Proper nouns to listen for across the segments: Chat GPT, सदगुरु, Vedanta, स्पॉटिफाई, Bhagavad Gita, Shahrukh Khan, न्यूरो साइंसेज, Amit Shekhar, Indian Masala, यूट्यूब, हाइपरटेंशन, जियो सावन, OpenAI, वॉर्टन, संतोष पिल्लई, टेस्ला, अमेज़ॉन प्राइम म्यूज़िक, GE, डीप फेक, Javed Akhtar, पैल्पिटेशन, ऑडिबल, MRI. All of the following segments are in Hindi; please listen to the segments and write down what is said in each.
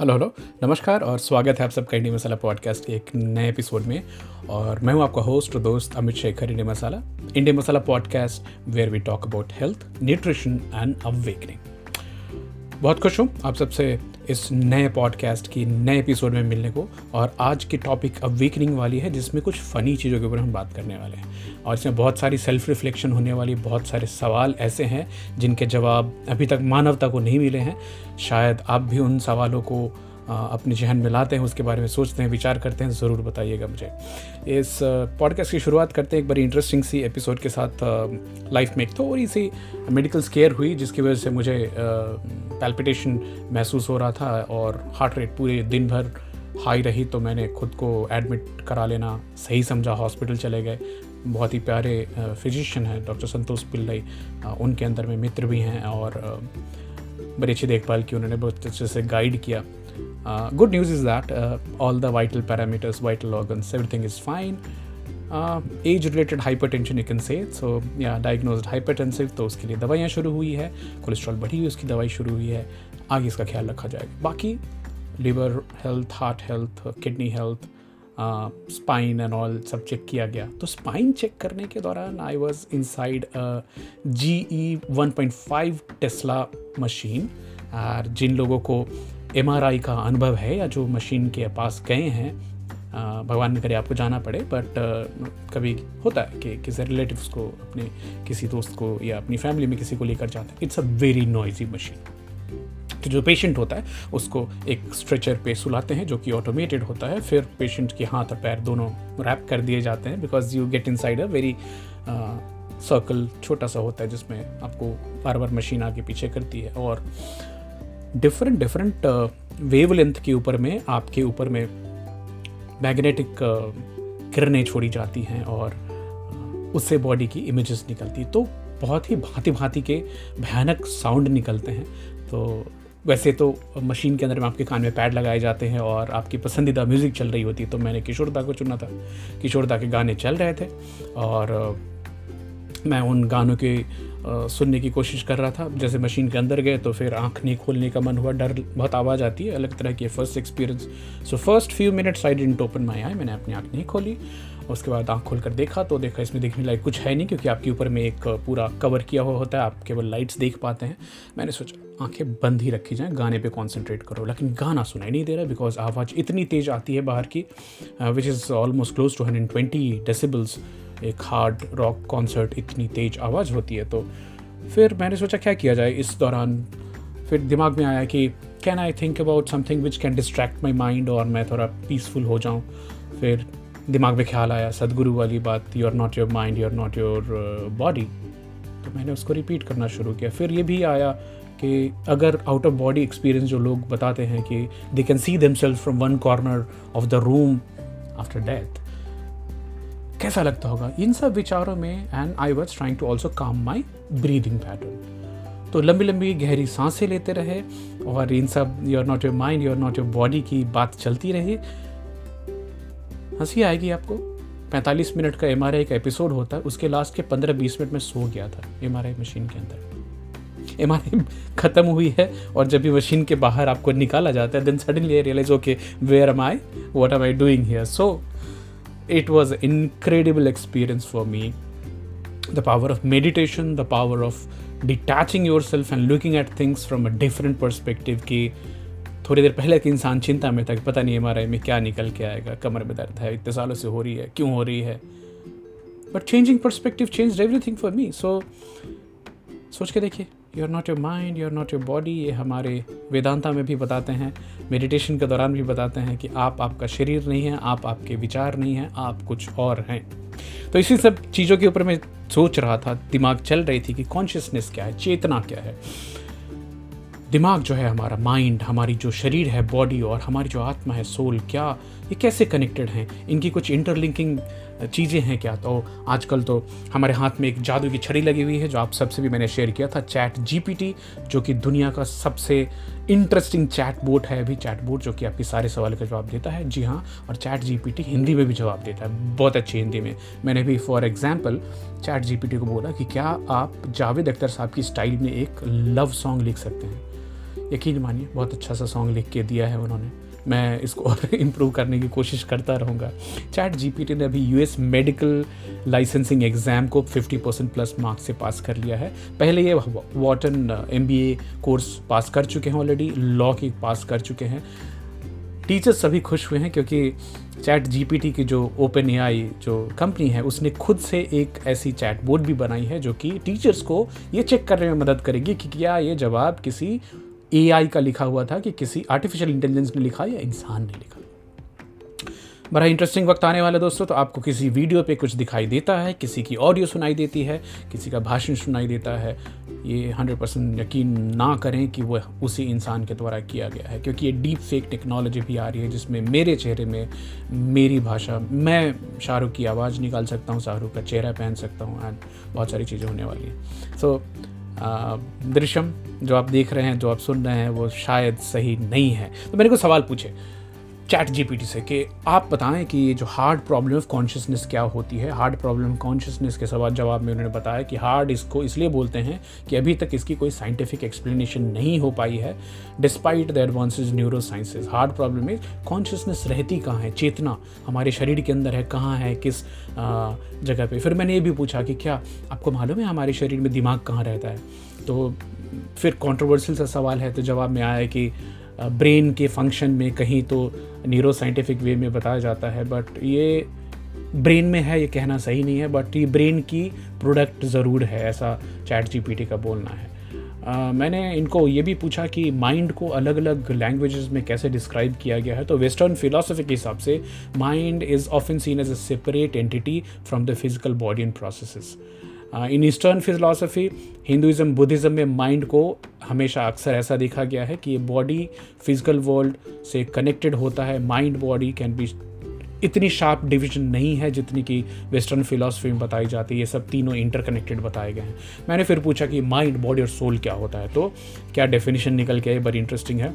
हेलो नमस्कार और स्वागत है आप सबका इंडियन मसाला पॉडकास्ट के एक नए एपिसोड में। और मैं हूं आपका होस्ट और दोस्त Amit Shekhar. Indian masala podcast where we talk about health, nutrition and awakening. बहुत खुश हूं आप सबसे इस नए पॉडकास्ट की नए एपिसोड में मिलने को। और आज की टॉपिक अवेकनिंग वाली है, जिसमें कुछ फ़नी चीज़ों के ऊपर हम बात करने वाले हैं और इसमें बहुत सारी सेल्फ रिफ्लेक्शन होने वाली, बहुत सारे सवाल ऐसे हैं जिनके जवाब अभी तक मानवता को नहीं मिले हैं। शायद आप भी उन सवालों को अपने जहन में लाते हैं, उसके बारे में सोचते हैं, विचार करते हैं, ज़रूर बताइएगा मुझे। इस पॉडकास्ट की शुरुआत करते हैं एक बड़ी इंटरेस्टिंग सी एपिसोड के साथ। लाइफ में एक थोड़ी सी मेडिकल स्केयर हुई, जिसकी वजह से मुझे पैल्पिटेशन महसूस हो रहा था और हार्ट रेट पूरे दिन भर हाई रही, तो मैंने खुद को एडमिट करा लेना सही समझा। हॉस्पिटल चले गए। बहुत ही प्यारे फिजिशियन हैं डॉक्टर संतोष पिल्लई, उनके अंदर में मित्र भी हैं और बड़ी अच्छी देखभाल की उन्होंने, बहुत अच्छे से गाइड किया। Good news is that all the vital parameters, vital organs, everything is fine. Age-related hypertension you can say. So yeah, diagnosed hypertensive, तो उसके लिए दवाइयाँ शुरू हुई है। कोलेस्ट्रॉल बढ़ी हुई, उसकी दवाई शुरू हुई है। आगे इसका ख्याल रखा जाएगा। बाकी liver health, heart health, kidney health, spine and all सब चेक किया गया। तो स्पाइन चेक करने के दौरान I was inside GE 1.5 टेस्ला machine. और जिन लोगों को MRI का अनुभव है या जो मशीन के पास गए हैं, भगवान न करे आपको जाना पड़े, बट कभी होता है कि किसी रिलेटिव्स को, अपने किसी दोस्त को या अपनी फैमिली में किसी को लेकर जाता है। It's a very noisy machine. तो जो पेशेंट होता है उसको एक स्ट्रेचर पे सुलाते हैं जो कि ऑटोमेटेड होता है। फिर पेशेंट के हाथ और पैर दोनों रैप कर दिए जाते हैं, because you get inside a very circle छोटा सा होता है जिसमें आपको बार बार मशीन आगे पीछे करती है और डिफरेंट वेवलेंथ के ऊपर में आपके ऊपर में मैग्नेटिक किरणें छोड़ी जाती हैं और उससे बॉडी की इमेजेस निकलती। तो बहुत ही भांति भांति के भयानक साउंड निकलते हैं। तो वैसे तो मशीन के अंदर में आपके कान में पैड लगाए जाते हैं और आपकी पसंदीदा म्यूज़िक चल रही होती है। तो मैंने किशोरदा को चुना था। किशोरदा के गाने चल रहे थे और मैं उन गानों के सुनने की कोशिश कर रहा था। जैसे मशीन के अंदर गए तो फिर आँख नहीं खोलने का मन हुआ, डर, बहुत आवाज़ आती है, अलग तरह की first experience. So first few minutes I didn't open my eye, मैंने अपनी आँख नहीं खोली। उसके बाद आँख खोल कर देखा तो देखा इसमें देखने लायक कुछ है नहीं, क्योंकि आपके ऊपर में एक पूरा कवर किया हुआ होता है, आप केवल लाइट्स देख पाते हैं। मैंने सोचा आँखें बंद ही रखी जाएँ, गाने पे कॉन्सेंट्रेट करो, लेकिन गाना सुनाई नहीं दे रहा बिकॉज आवाज़ इतनी तेज़ आती है बाहर की, which is almost close to 120 decibels. एक हार्ड रॉक कॉन्सर्ट इतनी तेज़ आवाज़ होती है। तो फिर मैंने सोचा क्या किया जाए। इस दौरान फिर दिमाग में आया कि can I think about something which can distract my mind और मैं थोड़ा पीसफुल हो जाऊँ। फिर दिमाग में ख्याल आया सदगुरु वाली बात, you are not your mind, you are not your body. तो मैंने उसको रिपीट करना शुरू किया। फिर ये भी आया कि अगर आउट ऑफ बॉडी एक्सपीरियंस जो लोग बताते हैं कि they can see themselves from one corner of the room after death, कैसा लगता होगा। इन सब विचारों में and I was trying to also calm my breathing pattern. तो लंबी लंबी गहरी सांसें लेते रहे और इन सब you are not your mind, you are not your body की बात चलती रही। हंसी आएगी आपको। 45 मिनट का MRI का एपिसोड होता है, उसके लास्ट के 15-20 मिनट में सो गया था MRI मशीन के अंदर। MRI ख़त्म हुई है और जब भी मशीन के बाहर आपको निकाला जाता है, then suddenly I realise okay where am I, what am I doing here. So it was an incredible experience for me. The power of meditation, the power of detaching yourself and looking at things from a different perspective कि थोड़ी देर पहले कि इंसान चिंता में था कि पता नहीं MRI में क्या निकल के आएगा, कमर में दर्द है, इतने सालों से हो रही है, क्यों हो रही है। But changing perspective changed everything for me. So सोच के देखिए, you are not your mind, you are not your body. ये हमारे वेदांता में भी बताते हैं, मेडिटेशन के दौरान भी बताते हैं कि आप आपका शरीर नहीं है, आप आपके विचार नहीं हैं, आप कुछ और हैं। तो इसी सब चीज़ों के ऊपर मैं सोच रहा था, दिमाग चल रही थी कि कॉन्शियसनेस क्या है, चेतना क्या है। दिमाग जो है हमारा, माइंड, हमारी जो शरीर है बॉडी, और हमारी जो आत्मा है सोल, क्या ये कैसे कनेक्टेड हैं, इनकी कुछ इंटरलिंकिंग चीज़ें हैं क्या। तो आजकल तो हमारे हाथ में एक जादू की छड़ी लगी हुई है, जो आप सबसे भी मैंने शेयर किया था, चैट GPT, जो कि दुनिया का सबसे इंटरेस्टिंग चैटबॉट है अभी। चैटबॉट जो कि आपके सारे सवाल का जवाब देता है, जी हाँ। और चैट GPT हिंदी में भी जवाब देता है, बहुत अच्छी हिंदी में। मैंने भी फॉर एग्जाम्पल चैट GPT को बोला कि क्या आप जावेद अख्तर साहब की स्टाइल में एक लव सॉन्ग लिख सकते हैं, यकीन मानिए बहुत अच्छा सा सॉन्ग लिख के दिया है उन्होंने। मैं इसको और इम्प्रूव करने की कोशिश करता रहूँगा। चैट जीपीटी ने अभी यूएस मेडिकल लाइसेंसिंग एग्ज़ाम को 50% प्लस मार्क्स से पास कर लिया है। पहले ये वॉर्टन MBA कोर्स पास कर चुके हैं, ऑलरेडी लॉ की पास कर चुके हैं। टीचर्स सभी खुश हुए हैं क्योंकि चैट जीपीटी की जो OpenAI जो कंपनी है उसने खुद से एक ऐसी चैट बोर्ड भी बनाई है जो कि टीचर्स को ये चेक करने में मदद करेगी कि क्या ये जवाब किसी AI का लिखा हुआ था कि किसी आर्टिफिशियल इंटेलिजेंस ने लिखा या इंसान ने लिखा। बड़ा इंटरेस्टिंग वक्त आने वाला दोस्तों। तो आपको किसी वीडियो पे कुछ दिखाई देता है, किसी की ऑडियो सुनाई देती है, किसी का भाषण सुनाई देता है, ये 100% यकीन ना करें कि वह उसी इंसान के द्वारा किया गया है, क्योंकि ये डीप फेक टेक्नोलॉजी भी आ रही है जिसमें मेरे चेहरे में मेरी भाषा, मैं शाहरुख की आवाज़ निकाल सकता हूँ, शाहरुख का चेहरा पहन सकता हूँ एंड बहुत सारी चीज़ें होने वाली हैं। सो दृश्यम जो आप देख रहे हैं, जो आप सुन रहे हैं, वो शायद सही नहीं है। तो मैंने कुछ सवाल पूछे चैट जीपीटी से कि आप बताएं कि ये जो हार्ड प्रॉब्लम ऑफ कॉन्शियसनेस क्या होती है। हार्ड प्रॉब्लम कॉन्शियसनेस के सवाल जवाब में उन्होंने बताया कि हार्ड इसको इसलिए बोलते हैं कि अभी तक इसकी कोई साइंटिफिक एक्सप्लेनेशन नहीं हो पाई है despite the advances न्यूरो साइंसेज। Hard problem में कॉन्शियसनेस रहती कहाँ है, चेतना हमारे शरीर के अंदर है, कहाँ है, किस जगह पर। फिर मैंने ये भी पूछा कि क्या आपको मालूम है हमारे शरीर में दिमाग कहाँ रहता है। तो फिर कॉन्ट्रोवर्शियल सा सवाल है, तो जवाब में आया कि ब्रेन के फंक्शन में कहीं तो न्यूरो साइंटिफिक वे में बताया जाता है, बट ये ब्रेन में है ये कहना सही नहीं है, बट ये ब्रेन की प्रोडक्ट ज़रूर है, ऐसा चैट जीपीटी का बोलना है। मैंने इनको ये भी पूछा कि माइंड को अलग अलग लैंग्वेजेस में कैसे डिस्क्राइब किया गया है। तो वेस्टर्न फिलासफी के हिसाब से mind is often seen as a separate entity from the physical body and processes. In eastern philosophy Hinduism Buddhism में माइंड को हमेशा अक्सर ऐसा देखा गया है कि ये बॉडी फिजिकल वर्ल्ड से कनेक्टेड होता है, माइंड बॉडी कैन बी, इतनी शार्प डिविजन नहीं है जितनी कि वेस्टर्न फिलासफी में बताई जाती है। ये सब तीनों इंटरकनेक्टेड बताए गए हैं। मैंने फिर पूछा कि माइंड बॉडी और सोल क्या होता है, तो क्या डेफिनेशन निकल के आई, बड़ी इंटरेस्टिंग है।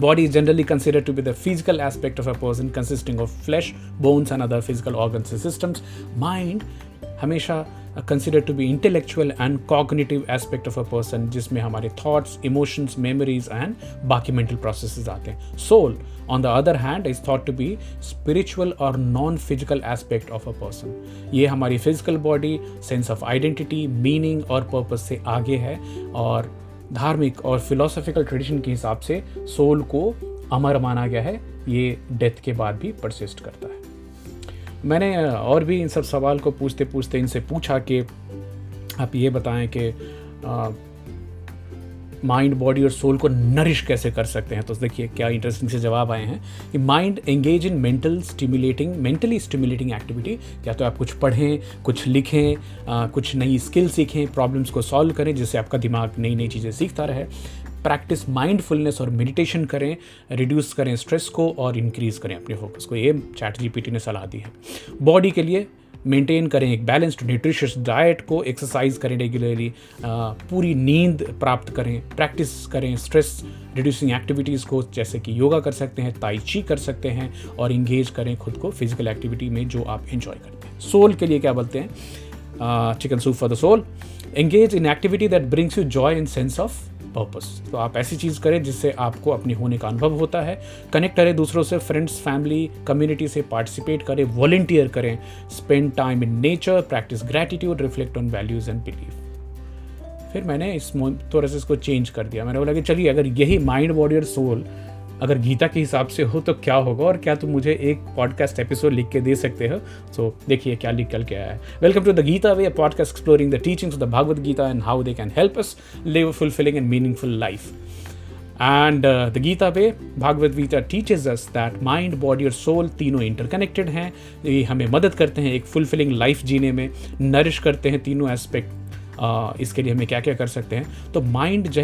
Body is generally considered to be the physical aspect of a person consisting of flesh, bones and other physical organs and systems. Mind हमेशा considered to be intellectual and cognitive aspect of a person जिसमें हमारे thoughts, emotions, memories and बाकी mental processes आते हैं। Soul on the other hand is thought to be spiritual or non-physical aspect of a person. ये हमारी physical body, sense of identity, meaning और purpose से आगे है, और धार्मिक और फिलोसॉफिकल ट्रेडिशन के हिसाब से सोल को अमर माना गया है, ये डेथ के बाद भी परसिस्ट करता है। मैंने और भी इन सब सवाल को पूछते पूछते इनसे पूछा कि आप ये बताएं कि माइंड बॉडी और सोल को नरिश कैसे कर सकते हैं। तो देखिए क्या इंटरेस्टिंग से जवाब आए हैं कि mind engage in mentally stimulating activity. या तो आप कुछ पढ़ें, कुछ लिखें, कुछ नई स्किल सीखें, प्रॉब्लम्स को सॉल्व करें जिससे आपका दिमाग नई नई चीज़ें सीखता रहे। प्रैक्टिस माइंडफुलनेस और मेडिटेशन करें, रिड्यूस करें स्ट्रेस को और इंक्रीज़ करें अपने फोकस को। ये चैट जीपीटी ने सलाह दी है। बॉडी के लिए मेंटेन करें एक बैलेंस्ड न्यूट्रिशियस डाइट को, एक्सरसाइज करें रेगुलरली, पूरी नींद प्राप्त करें, प्रैक्टिस करें स्ट्रेस रिड्यूसिंग एक्टिविटीज़ को, जैसे कि योगा कर सकते हैं, ताई ची कर सकते हैं, और इंगेज करें खुद को फिजिकल एक्टिविटी में जो आप एंजॉय करते हैं। सोल के लिए क्या बोलते हैं, chicken soup for the soul, engage in activity that brings you joy and sense of purpose. तो आप ऐसी चीज़ करें जिससे आपको अपने होने का अनुभव होता है। कनेक्ट करें दूसरों से, फ्रेंड्स, फैमिली, कम्युनिटी से, पार्टिसिपेट करें, वॉलंटियर करें, spend time in nature, practice gratitude, reflect on values and belief. फिर मैंने इस थोड़ा सा इसको चेंज कर दिया। मैंने बोला कि चलिए अगर यही माइंड बॉडी और सोल अगर गीता के हिसाब से हो तो क्या होगा, और क्या तुम मुझे एक पॉडकास्ट एपिसोड लिख के दे सकते हो। तो देखिए क्या लिख कर के आया है। Welcome to the Gita way, a podcast exploring the teachings of the Bhagavad Gita and how they can help us live a fulfilling and meaningful life. And the Gita way, Bhagavad Gita teaches us that mind, body और soul तीनों interconnected हैं। ये हमें मदद करते हैं एक fulfilling life जीने में, nourish करते हैं तीनों aspect। इसके लिए हमें क्या क्या कर सकते हैं। तो माइंड जो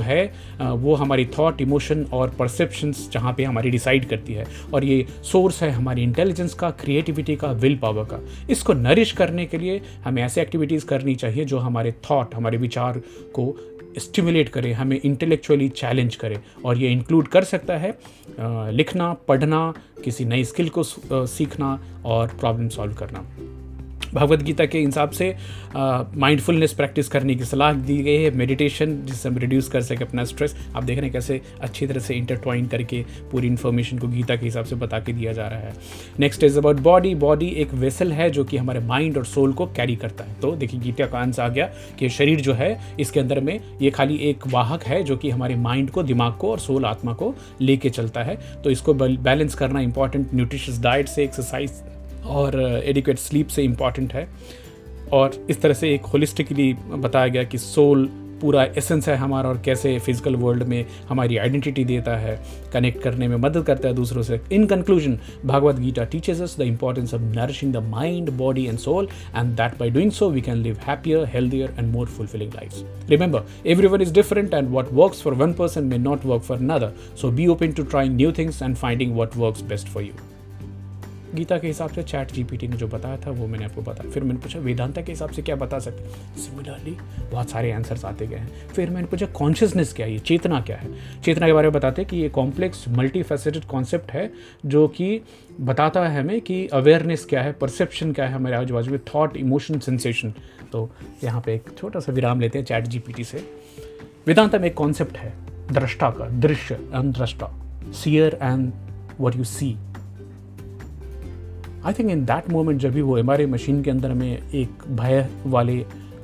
है वो हमारी थॉट, इमोशन और परसेप्शंस जहाँ पे हमारी डिसाइड करती है, और ये सोर्स है हमारी इंटेलिजेंस का, क्रिएटिविटी का, विल पावर का। इसको नरिश करने के लिए हमें ऐसे एक्टिविटीज़ करनी चाहिए जो हमारे थॉट, हमारे विचार को स्टिमुलेट करें, हमें इंटेलेक्चुअली चैलेंज करें, और ये इंक्लूड कर सकता है लिखना, पढ़ना, किसी नई स्किल को सीखना और प्रॉब्लम सॉल्व करना। भगवद गीता के हिसाब से माइंडफुलनेस प्रैक्टिस करने की सलाह दी गई है, मेडिटेशन जिससे हम रिड्यूस कर सके अपना स्ट्रेस। आप देख रहे हैं कैसे अच्छी तरह से इंटरट्वाइन करके पूरी इन्फॉर्मेशन को गीता के हिसाब से बता के दिया जा रहा है। Next is about body. Body एक वेसल है जो कि हमारे माइंड और सोल को कैरी करता है। तो देखिए गीता का आंसर आ गया कि शरीर जो है इसके अंदर में ये खाली एक वाहक है जो कि हमारे माइंड को, दिमाग को और सोल आत्मा को लेके चलता है। तो इसको बैलेंस करना इंपॉर्टेंट न्यूट्रिशियस डाइट से, एक्सरसाइज और एडिक्वेट स्लीप से इम्पॉर्टेंट है। और इस तरह से एक होलिस्टिकली बताया गया कि सोल पूरा एसेंस है हमारा और कैसे फिजिकल वर्ल्ड में हमारी आइडेंटिटी देता है, कनेक्ट करने में मदद करता है दूसरों से। In conclusion Bhagavad Gita teaches us the importance of nourishing the mind, body and soul and that by doing so we can live happier, healthier and more fulfilling life. Remember everyone is different and what works for one person may not work for another, so be open to trying new things and finding what works best for you. Gita के हिसाब से चैट जीपीटी ने जो बताया था वो मैंने आपको बताया। फिर मैंने पूछा वेदांता के हिसाब से क्या बता सकते हैं, सिमिलरली बहुत सारे आंसर्स आते गए हैं। फिर मैंने पूछा कॉन्शियसनेस क्या है, चेतना क्या है। चेतना के बारे में बताते हैं कि ये कॉम्प्लेक्स मल्टीफेसेटेड कॉन्सेप्ट है जो कि बताता है हमें कि अवेयरनेस क्या है, परसेप्शन क्या है हमारे आजू बाजू में, थॉट, इमोशन, सेंसेशन। तो यहाँ पर एक छोटा सा विराम लेते हैं चैट जीपीटी से। वेदांता में एक कॉन्सेप्ट है दृष्टा का, दृश्य एंड दृष्टा, seer and what you see. I think in that moment जब भी वो हमारे मशीन के अंदर में एक भय वाले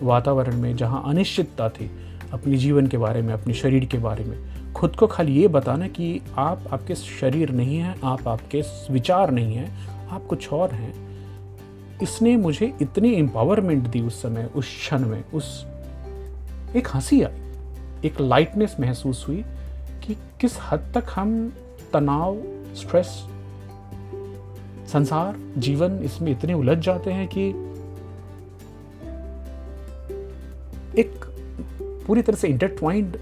वातावरण में जहाँ अनिश्चितता थी अपने जीवन के बारे में, अपने शरीर के बारे में, खुद को खाली ये बताना कि आप आपके शरीर नहीं हैं, आप आपके विचार नहीं हैं, आप कुछ और हैं, इसने मुझे इतनी एम्पावरमेंट दी उस समय, उस क्षण में। उस एक हंसी आई, एक लाइटनेस महसूस हुई कि किस हद तक हम तनाव, स्ट्रेस, संसार, जीवन, इसमें इतने उलझ जाते हैं कि एक पूरी तरह से इंटरट्वाइंड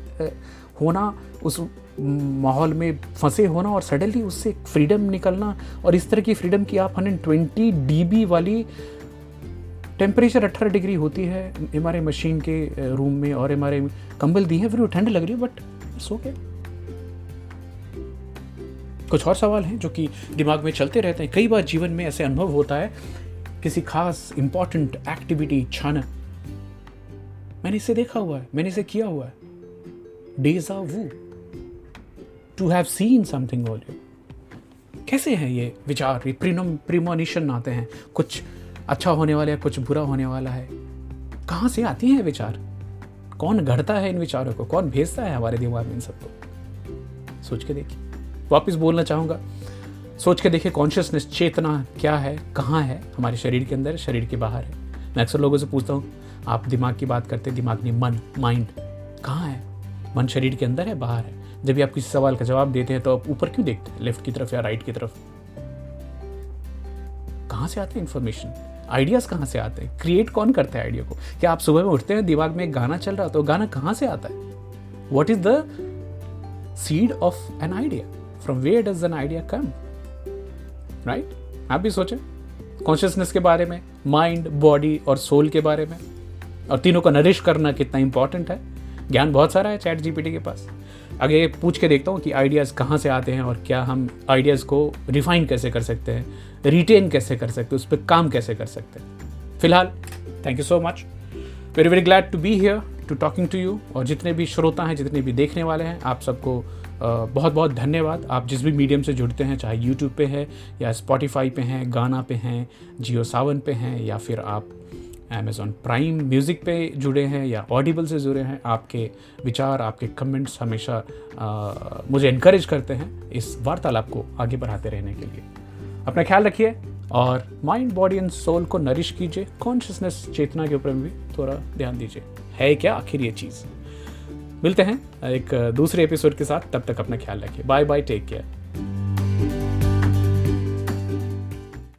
होना, उस माहौल में फंसे होना और सडनली उससे फ्रीडम निकलना। और इस तरह की फ्रीडम की आप 120 dB वाली टेम्परेचर 18 डिग्री होती है हमारे मशीन के रूम में और हमारे कंबल दी है, फिर वो ठंड लग रही है बट सो के। कुछ और सवाल हैं जो कि दिमाग में चलते रहते हैं। कई बार जीवन में ऐसे अनुभव होता है किसी खास इम्पॉर्टेंट एक्टिविटी, क्षण, मैंने इसे देखा हुआ है, मैंने इसे किया हुआ है, deja vu to have seen something all. कैसे हैं ये विचार, ये प्रीमोनिशन आते हैं, कुछ अच्छा होने वाला है, कुछ बुरा होने वाला है। कहाँ से आती हैं विचार, कौन गढ़ता है इन विचारों को, कौन भेजता है हमारे दिमाग में इन सबको? सोच के देखिए। वापस बोलना चाहूँगा, सोच के देखिए कॉन्शियसनेस, चेतना क्या है, कहाँ है, हमारे शरीर के अंदर, शरीर के बाहर है। मैं अक्सर लोगों से पूछता हूँ आप दिमाग की बात करते हैं, दिमाग नहीं, मन, माइंड कहाँ है? मन शरीर के अंदर है, बाहर है? जब भी आप किसी सवाल का जवाब देते हैं तो आप ऊपर क्यों देखते हैं, लेफ्ट की तरफ या राइट की तरफ? कहाँ से आते हैं इन्फॉर्मेशन, आइडियाज़ कहाँ से आते हैं, क्रिएट कौन करता है आइडिया को? क्या आप सुबह में उठते हैं दिमाग में एक गाना चल रहा, तो गाना कहाँ से आता है? What is the seed of an idea, From where does an idea come? Right? आप भी सोचें कॉन्शियसनेस के बारे में, माइंड, बॉडी और सोल के बारे में, और तीनों को नरिश करना कितना इंपॉर्टेंट है। ज्ञान बहुत सारा है चैट जीपीटी के पास। आगे पूछ के देखता हूँ कि आइडियाज़ कहाँ से आते हैं और क्या हम आइडियाज़ को रिफाइन कैसे कर सकते हैं, रिटेन कैसे कर सकते हैं, उस पर काम कैसे कर सकते हैं। फिलहाल thank you so much, very very glad to be here to talking to you. और जितने भी श्रोता हैं, जितने भी देखने वाले हैं, आप सबको बहुत बहुत धन्यवाद। आप जिस भी मीडियम से जुड़ते हैं, चाहे यूट्यूब पे है या स्पॉटिफाई पे हैं, गाना पे हैं, जियो सावन पे हैं, या फिर आप अमेज़ॉन प्राइम म्यूज़िक पे जुड़े हैं या ऑडिबल से जुड़े हैं, आपके विचार, आपके कमेंट्स हमेशा मुझे इनकरेज करते हैं इस वार्तालाप को आगे बढ़ाते रहने के लिए। अपना ख्याल रखिए और माइंड, बॉडी एंड सोल को नरिश कीजिए। कॉन्शियसनेस, चेतना के ऊपर भी थोड़ा ध्यान दीजिए, है क्या आखिर ये चीज़। मिलते हैं एक दूसरे एपिसोड के साथ, तब तक अपना ख्याल रखिए। Bye bye, take care.